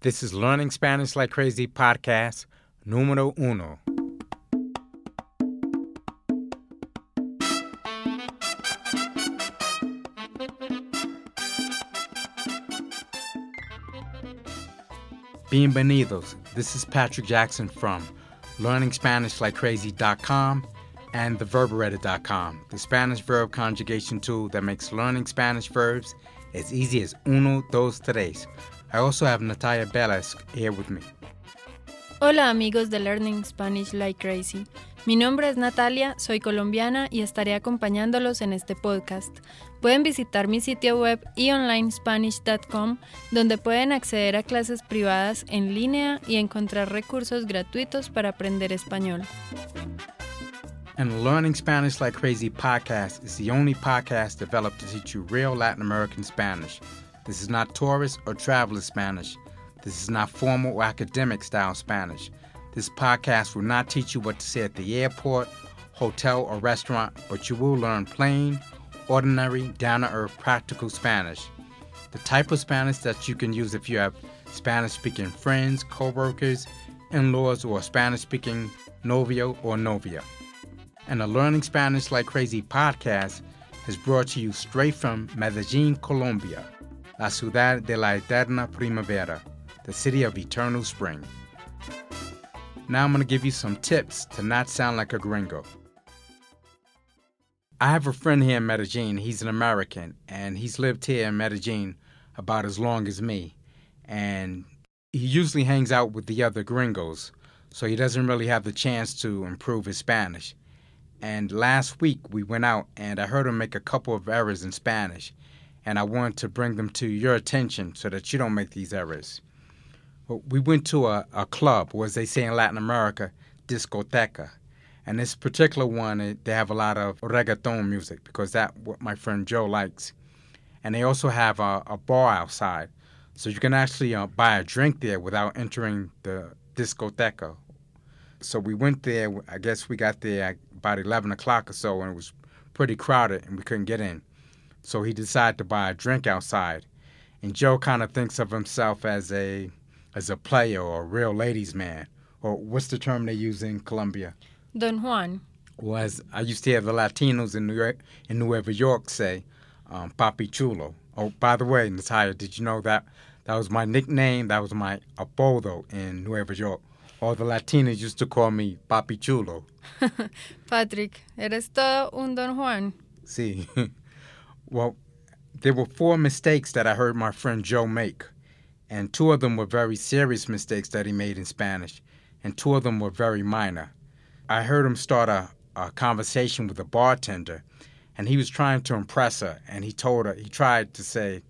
This is Learning Spanish Like Crazy Podcast Número Uno. Bienvenidos. This is Patrick Jackson from learningspanishlikecrazy.com and theverberetta.com, the Spanish verb conjugation tool that makes learning Spanish verbs as easy as uno, dos, tres. I also have Natalia Belas here with me. Hola amigos de Learning Spanish Like Crazy. Mi nombre es Natalia, soy colombiana y estaré acompañándolos en este podcast. Pueden visitar mi sitio web eonlinespanish.com, donde pueden acceder a clases privadas en línea y encontrar recursos gratuitos para aprender español. And the Learning Spanish Like Crazy podcast is the only podcast developed to teach you real Latin American Spanish. This is not tourist or traveler Spanish. This is not formal or academic style Spanish. This podcast will not teach you what to say at the airport, hotel, or restaurant, but you will learn plain, ordinary, down-to-earth, practical Spanish. The type of Spanish that you can use if you have Spanish-speaking friends, co-workers, in-laws, or Spanish-speaking novio or novia. And the Learning Spanish Like Crazy podcast is brought to you straight from Medellin, Colombia, la ciudad de la eterna primavera, the city of eternal spring. Now I'm going to give you some tips to not sound like a gringo. I have a friend here in Medellin. He's an American, and he's lived here in Medellin about as long as me. And he usually hangs out with the other gringos, so he doesn't really have the chance to improve his Spanish. And last week we went out, and I heard him make a couple of errors in Spanish, and I wanted to bring them to your attention so that you don't make these errors. We went to a club, or as they say in Latin America, discoteca. And this particular one, they have a lot of reggaeton music because that's what my friend Joe likes. And they also have a bar outside. So you can actually buy a drink there without entering the discoteca. So we went there. I guess we got there at about 11 o'clock or so, and it was pretty crowded, and we couldn't get in. So he decided to buy a drink outside. And Joe kind of thinks of himself as a player or a real ladies' man, or what's the term they use in Colombia? Don Juan. Well, as I used to hear the Latinos in Nueva York say, Papi Chulo. Oh, by the way, Natalia, did you know that was my nickname? That was my apodo in Nueva York. All the Latinas used to call me Papi Chulo. Patrick, eres todo un Don Juan. Sí. Well, there were four mistakes that I heard my friend Joe make. And two of them were very serious mistakes that he made in Spanish, and two of them were very minor. I heard him start a conversation with a bartender, and he was trying to impress her, and he tried to say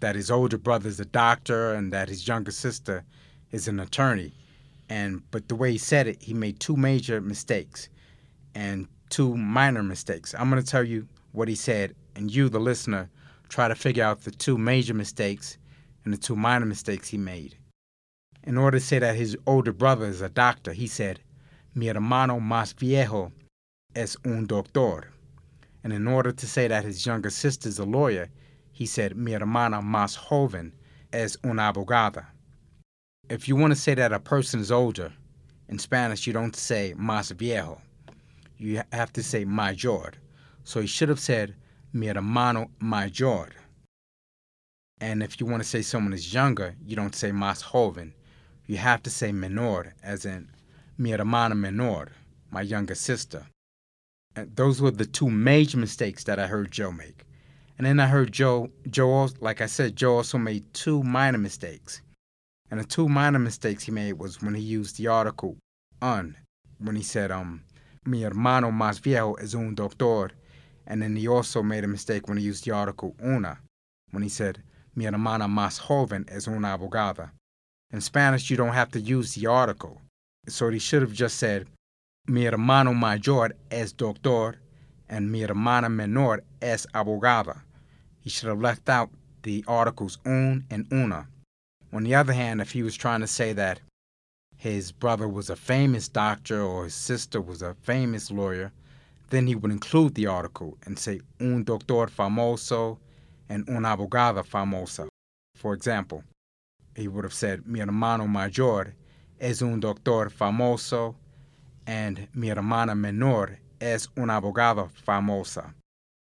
that his older brother's a doctor and that his younger sister is an attorney. But the way he said it, he made two major mistakes and two minor mistakes. I'm going to tell you what he said, and you, the listener, try to figure out the two major mistakes and the two minor mistakes he made. In order to say that his older brother is a doctor, he said, Mi hermano más viejo es un doctor. And in order to say that his younger sister is a lawyer, he said, Mi hermana más joven es una abogada. If you want to say that a person is older, in Spanish you don't say más viejo. You have to say mayor. So he should have said, Mi hermano mayor. And if you want to say someone is younger, you don't say más joven. You have to say menor, as in mi hermana menor, my younger sister. And those were the two major mistakes that I heard Joe make. And then I heard Joe, like I said, Joe also made two minor mistakes. And the two minor mistakes he made was when he used the article un, when he said, mi hermano más viejo es un doctor. And then he also made a mistake when he used the article una, when he said, Mi hermana más joven es una abogada. In Spanish, you don't have to use the article. So he should have just said, Mi hermano mayor es doctor, and mi hermana menor es abogada. He should have left out the articles un and una. On the other hand, if he was trying to say that his brother was a famous doctor or his sister was a famous lawyer, then he would include the article and say, un doctor famoso, and una abogada famosa. For example, he would have said, mi hermano mayor es un doctor famoso, and mi hermana menor es una abogada famosa.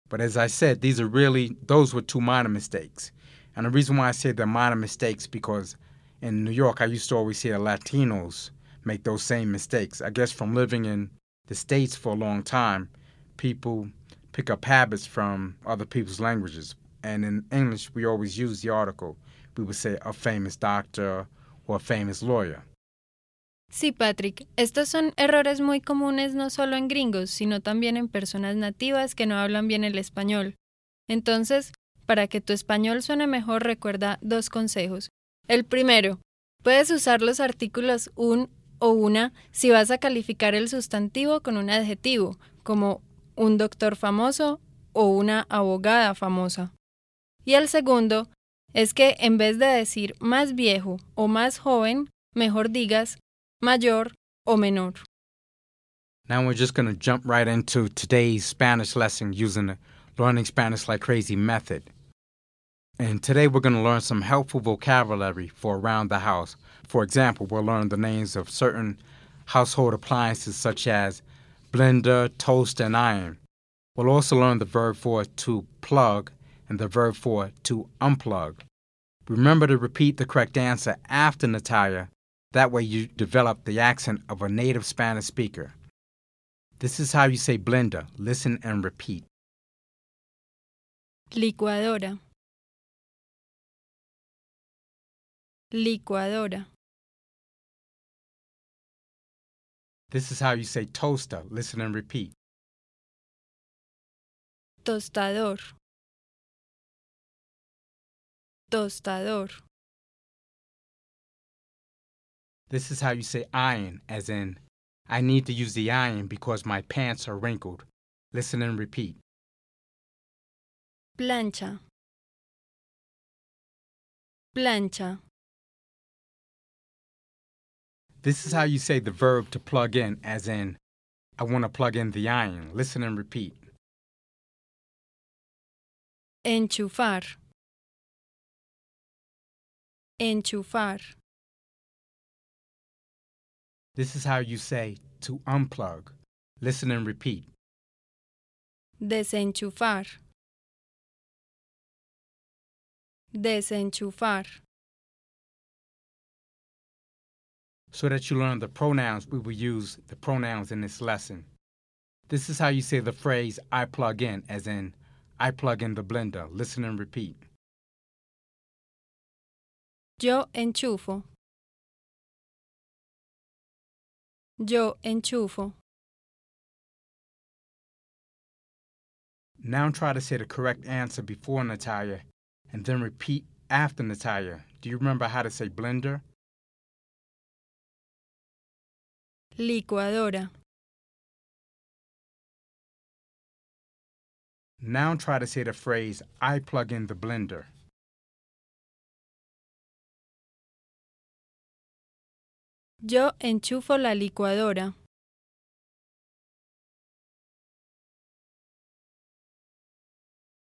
But as I said, those were two minor mistakes. And the reason why I say they're minor mistakes because in New York, I used to always hear Latinos make those same mistakes. I guess from living in the States for a long time, people pick up habits from other people's languages. And in English, we always use the article. We would say a famous doctor or a famous lawyer. Sí, Patrick, estos son errores muy comunes no solo en gringos, sino también en personas nativas que no hablan bien el español. Entonces, para que tu español suene mejor, recuerda dos consejos. El primero, puedes usar los artículos un o una si vas a calificar el sustantivo con un adjetivo, como un doctor famoso o una abogada famosa. Y el segundo es que en vez de decir más viejo o más joven, mejor digas mayor o menor. Now we're just going to jump right into today's Spanish lesson using the Learning Spanish Like Crazy method. And today we're going to learn some helpful vocabulary for around the house. For example, we'll learn the names of certain household appliances such as blender, toaster, and iron. We'll also learn the verb for to plug and the verb for to unplug. Remember to repeat the correct answer after Natalia. That way you develop the accent of a native Spanish speaker. This is how you say blender. Listen and repeat. Licuadora. Licuadora. This is how you say toaster. Listen and repeat. Tostador. Tostador. This is how you say iron, as in, I need to use the iron because my pants are wrinkled. Listen and repeat. Plancha. Plancha. This is how you say the verb to plug in, as in, I want to plug in the iron. Listen and repeat. Enchufar. Enchufar. This is how you say to unplug. Listen and repeat. Desenchufar. Desenchufar. So that you learn the pronouns, we will use the pronouns in this lesson. This is how you say the phrase, I plug in, as in, I plug in the blender. Listen and repeat. Yo enchufo. Yo enchufo. Now try to say the correct answer before Natalia and then repeat after Natalia. Do you remember how to say blender? Licuadora. Now try to say the phrase, I plug in the blender. Yo enchufo la licuadora.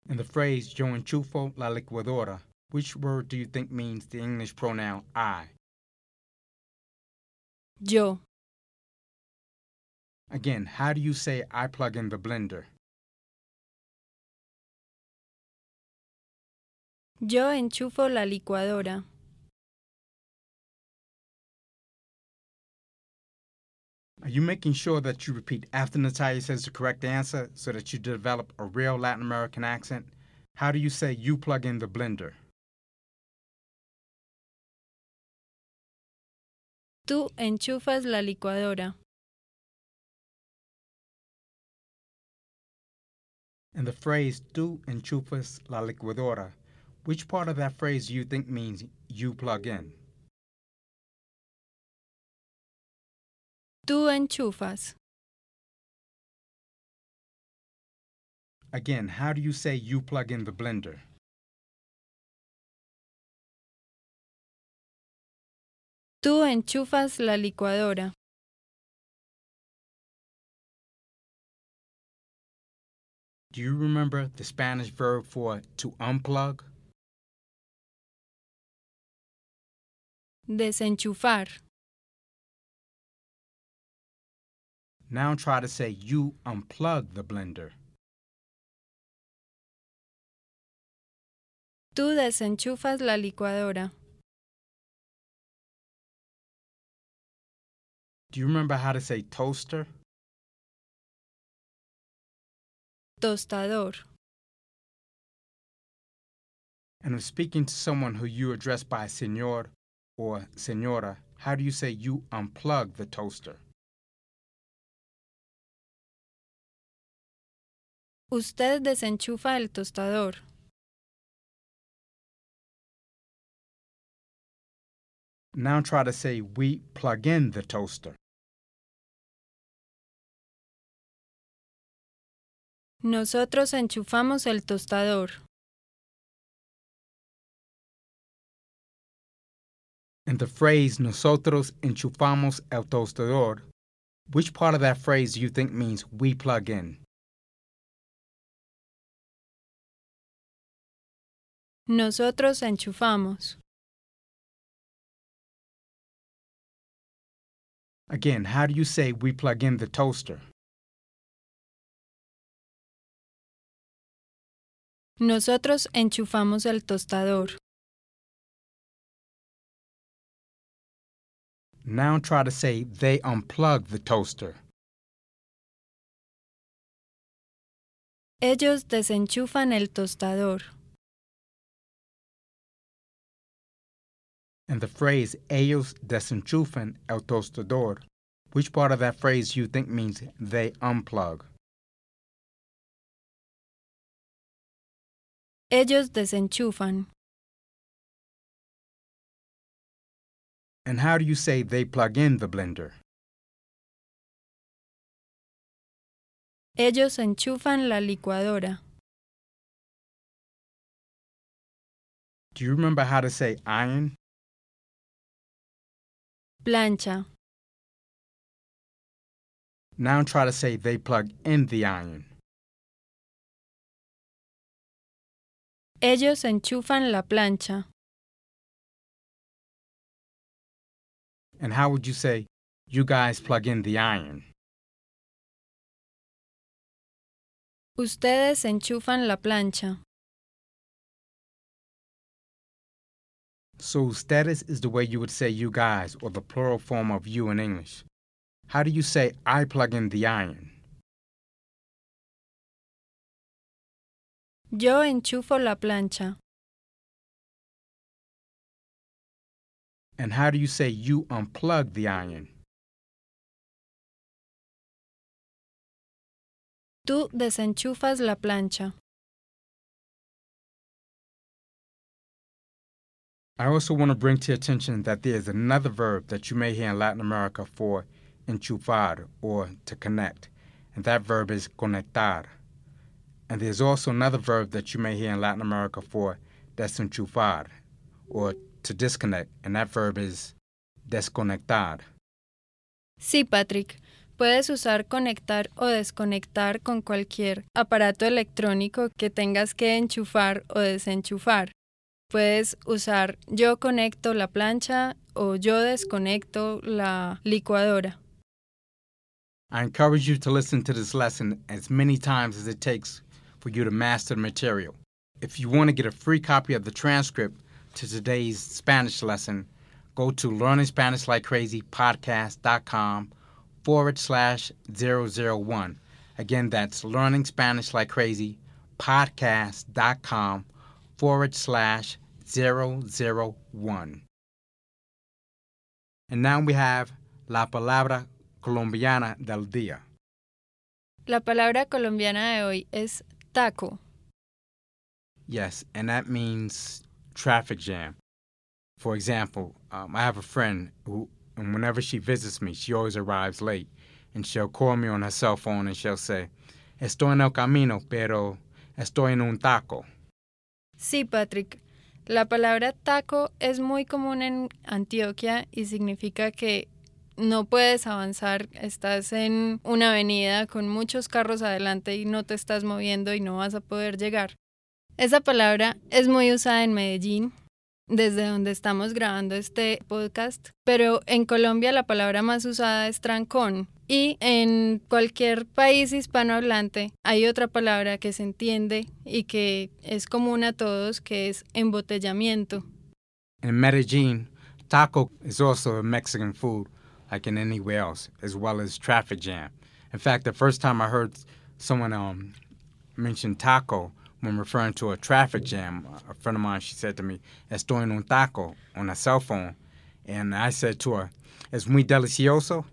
In the phrase, yo enchufo la licuadora, which word do you think means the English pronoun I? Yo. Again, how do you say I plug in the blender? Yo enchufo la licuadora. Are you making sure that you repeat after Natalia says the correct answer so that you develop a real Latin American accent? How do you say you plug in the blender? Tú enchufas la licuadora. In the phrase, tú enchufas la licuadora, which part of that phrase do you think means you plug in? Tú enchufas. Again, how do you say you plug in the blender? Tú enchufas la licuadora. Do you remember the Spanish verb for to unplug? Desenchufar. Now try to say you unplug the blender. Tú desenchufas la licuadora. Do you remember how to say toaster? Tostador. And if speaking to someone who you address by señor or señora, how do you say you unplug the toaster? Usted desenchufa el tostador. Now try to say, we plug in the toaster. Nosotros enchufamos el tostador. And the phrase, nosotros enchufamos el tostador, which part of that phrase do you think means we plug in? Nosotros enchufamos. Again, how do you say we plug in the toaster? Nosotros enchufamos el tostador. Now try to say they unplug the toaster. Ellos desenchufan el tostador. And the phrase, ellos desenchufan el tostador, which part of that phrase you think means they unplug? Ellos desenchufan. And how do you say they plug in the blender? Ellos enchufan la licuadora. Do you remember how to say iron? Plancha. Now try to say they plug in the iron. Ellos enchufan la plancha. And how would you say, you guys plug in the iron? Ustedes enchufan la plancha. So ustedes is the way you would say you guys, or the plural form of you in English. How do you say I plug in the iron? Yo enchufo la plancha. And how do you say you unplug the iron? Tú desenchufas la plancha. I also want to bring to your attention that there is another verb that you may hear in Latin America for enchufar, or to connect, and that verb is conectar. And there's also another verb that you may hear in Latin America for desenchufar, or to disconnect, and that verb is desconectar. Sí, Patrick. Puedes usar conectar o desconectar con cualquier aparato electrónico que tengas que enchufar o desenchufar. Puedes usar yo conecto la plancha o yo desconecto la licuadora. I encourage you to listen to this lesson as many times as it takes for you to master the material. If you want to get a free copy of the transcript to today's Spanish lesson, go to learningspanishlikecrazypodcast.com /001. Again, that's learningspanishlikecrazypodcast.com /001. And now we have La Palabra Colombiana del Día. La palabra colombiana de hoy es taco. Yes, and that means traffic jam. For example, I have a friend who, and whenever she visits me, she always arrives late. And she'll call me on her cell phone and she'll say, estoy en el camino, pero estoy en un taco. Sí, Patrick. La palabra taco es muy común en Antioquia y significa que no puedes avanzar, estás en una avenida con muchos carros adelante y no te estás moviendo y no vas a poder llegar. Esa palabra es muy usada en Medellín, desde donde estamos grabando este podcast, pero en Colombia la palabra más usada es trancón. Y en cualquier país hispanohablante hay otra palabra que se entiende y que es común a todos, que es embotellamiento. In Medellin, taco is also a Mexican food, like in anywhere else, as well as traffic jam. In fact, the first time I heard someone mention taco when referring to a traffic jam, a friend of mine, she said to me, "Estoy en un taco," on a cell phone. And I said to her, "Es muy delicioso."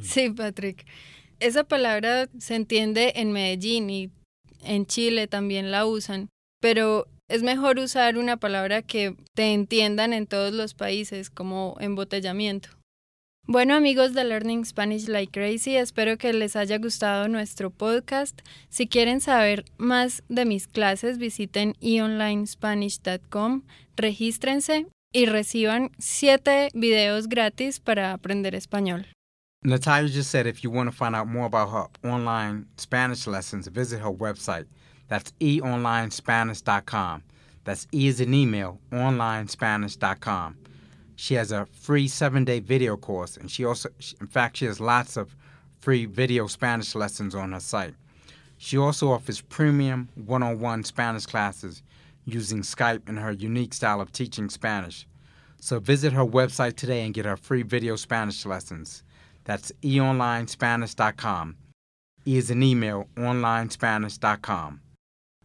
Sí, Patrick. Esa palabra se entiende en Medellín y en Chile también la usan, pero es mejor usar una palabra que te entiendan en todos los países, como embotellamiento. Bueno, amigos de Learning Spanish Like Crazy, espero que les haya gustado nuestro podcast. Si quieren saber más de mis clases, visiten eonlinespanish.com, regístrense y reciban 7 videos gratis para aprender español. Natalia just said if you want to find out more about her online Spanish lessons, visit her website. That's eonlinespanish.com. That's E as in email, onlinespanish.com. She has a free 7-day video course, and she also, in fact, she has lots of free video Spanish lessons on her site. She also offers premium one-on-one Spanish classes using Skype and her unique style of teaching Spanish. So visit her website today and get her free video Spanish lessons. That's eonlinespanish.com. E is an email, onlinespanish.com.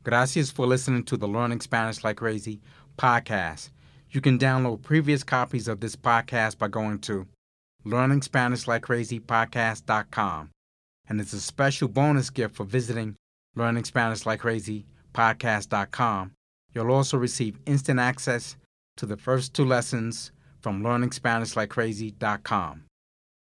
Gracias for listening to the Learning Spanish Like Crazy podcast. You can download previous copies of this podcast by going to learningspanishlikecrazypodcast.com. And it's a special bonus gift for visiting learningspanishlikecrazypodcast.com. You'll also receive instant access to the first 2 lessons from learningspanishlikecrazy.com.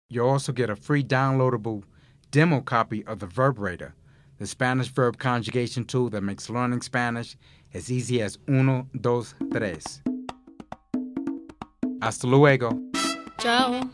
You'll also get a free downloadable demo copy of the Verberator, the Spanish verb conjugation tool that makes learning Spanish as easy as uno, dos, tres. Hasta luego. Ciao.